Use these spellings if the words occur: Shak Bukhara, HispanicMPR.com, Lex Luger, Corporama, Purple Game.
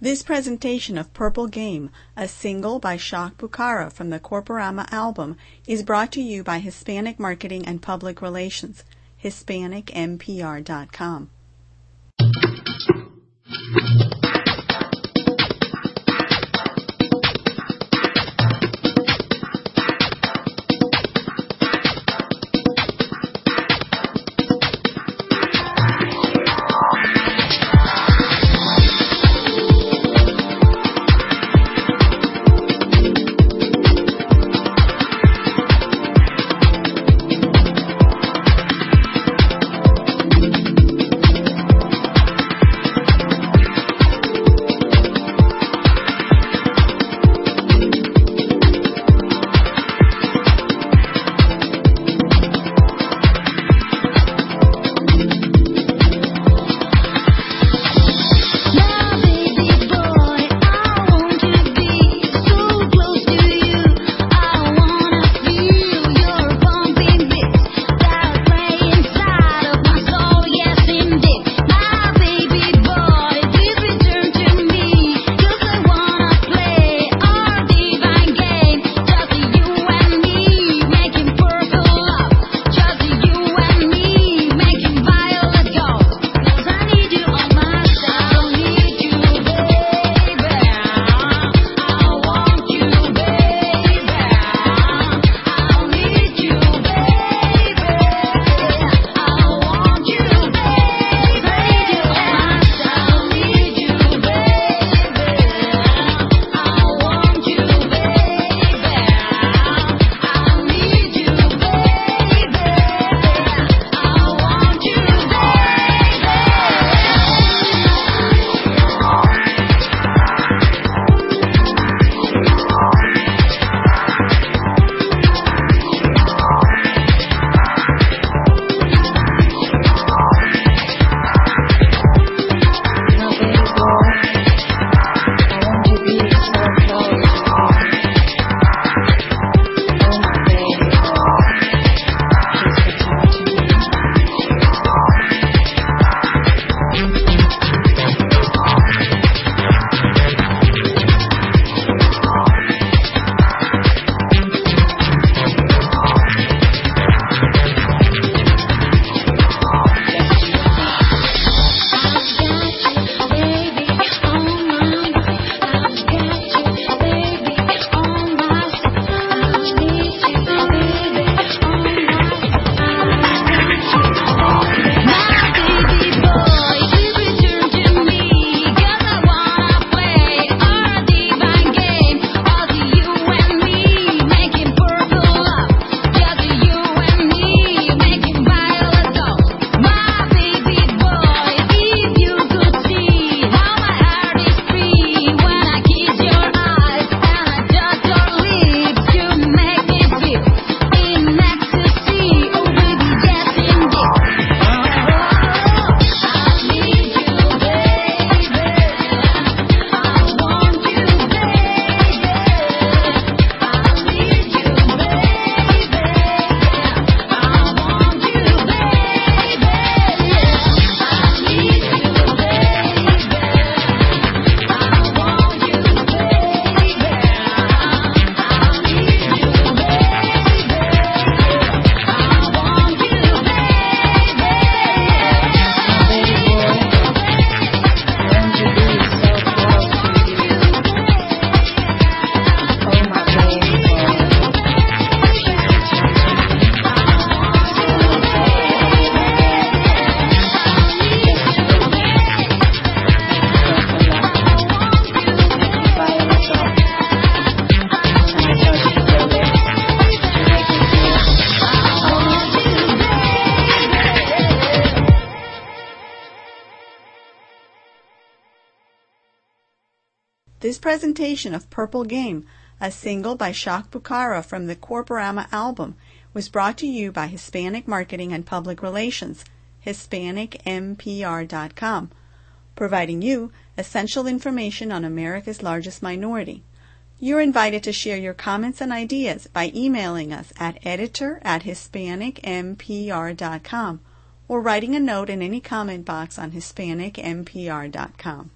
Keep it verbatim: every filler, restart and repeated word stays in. This presentation of Purple Game, a single by Shak Bukhara from the Corporama album, is brought to you by Hispanic Marketing and Public Relations, Hispanic M P R dot com. This presentation of Purple Game, a single by Shak Bukhara from the Corporama album, was brought to you by Hispanic Marketing and Public Relations, Hispanic M P R dot com, providing you essential information on America's largest minority. You're invited to share your comments and ideas by emailing us at editor at Hispanic M P R dot com or writing a note in any comment box on Hispanic M P R dot com.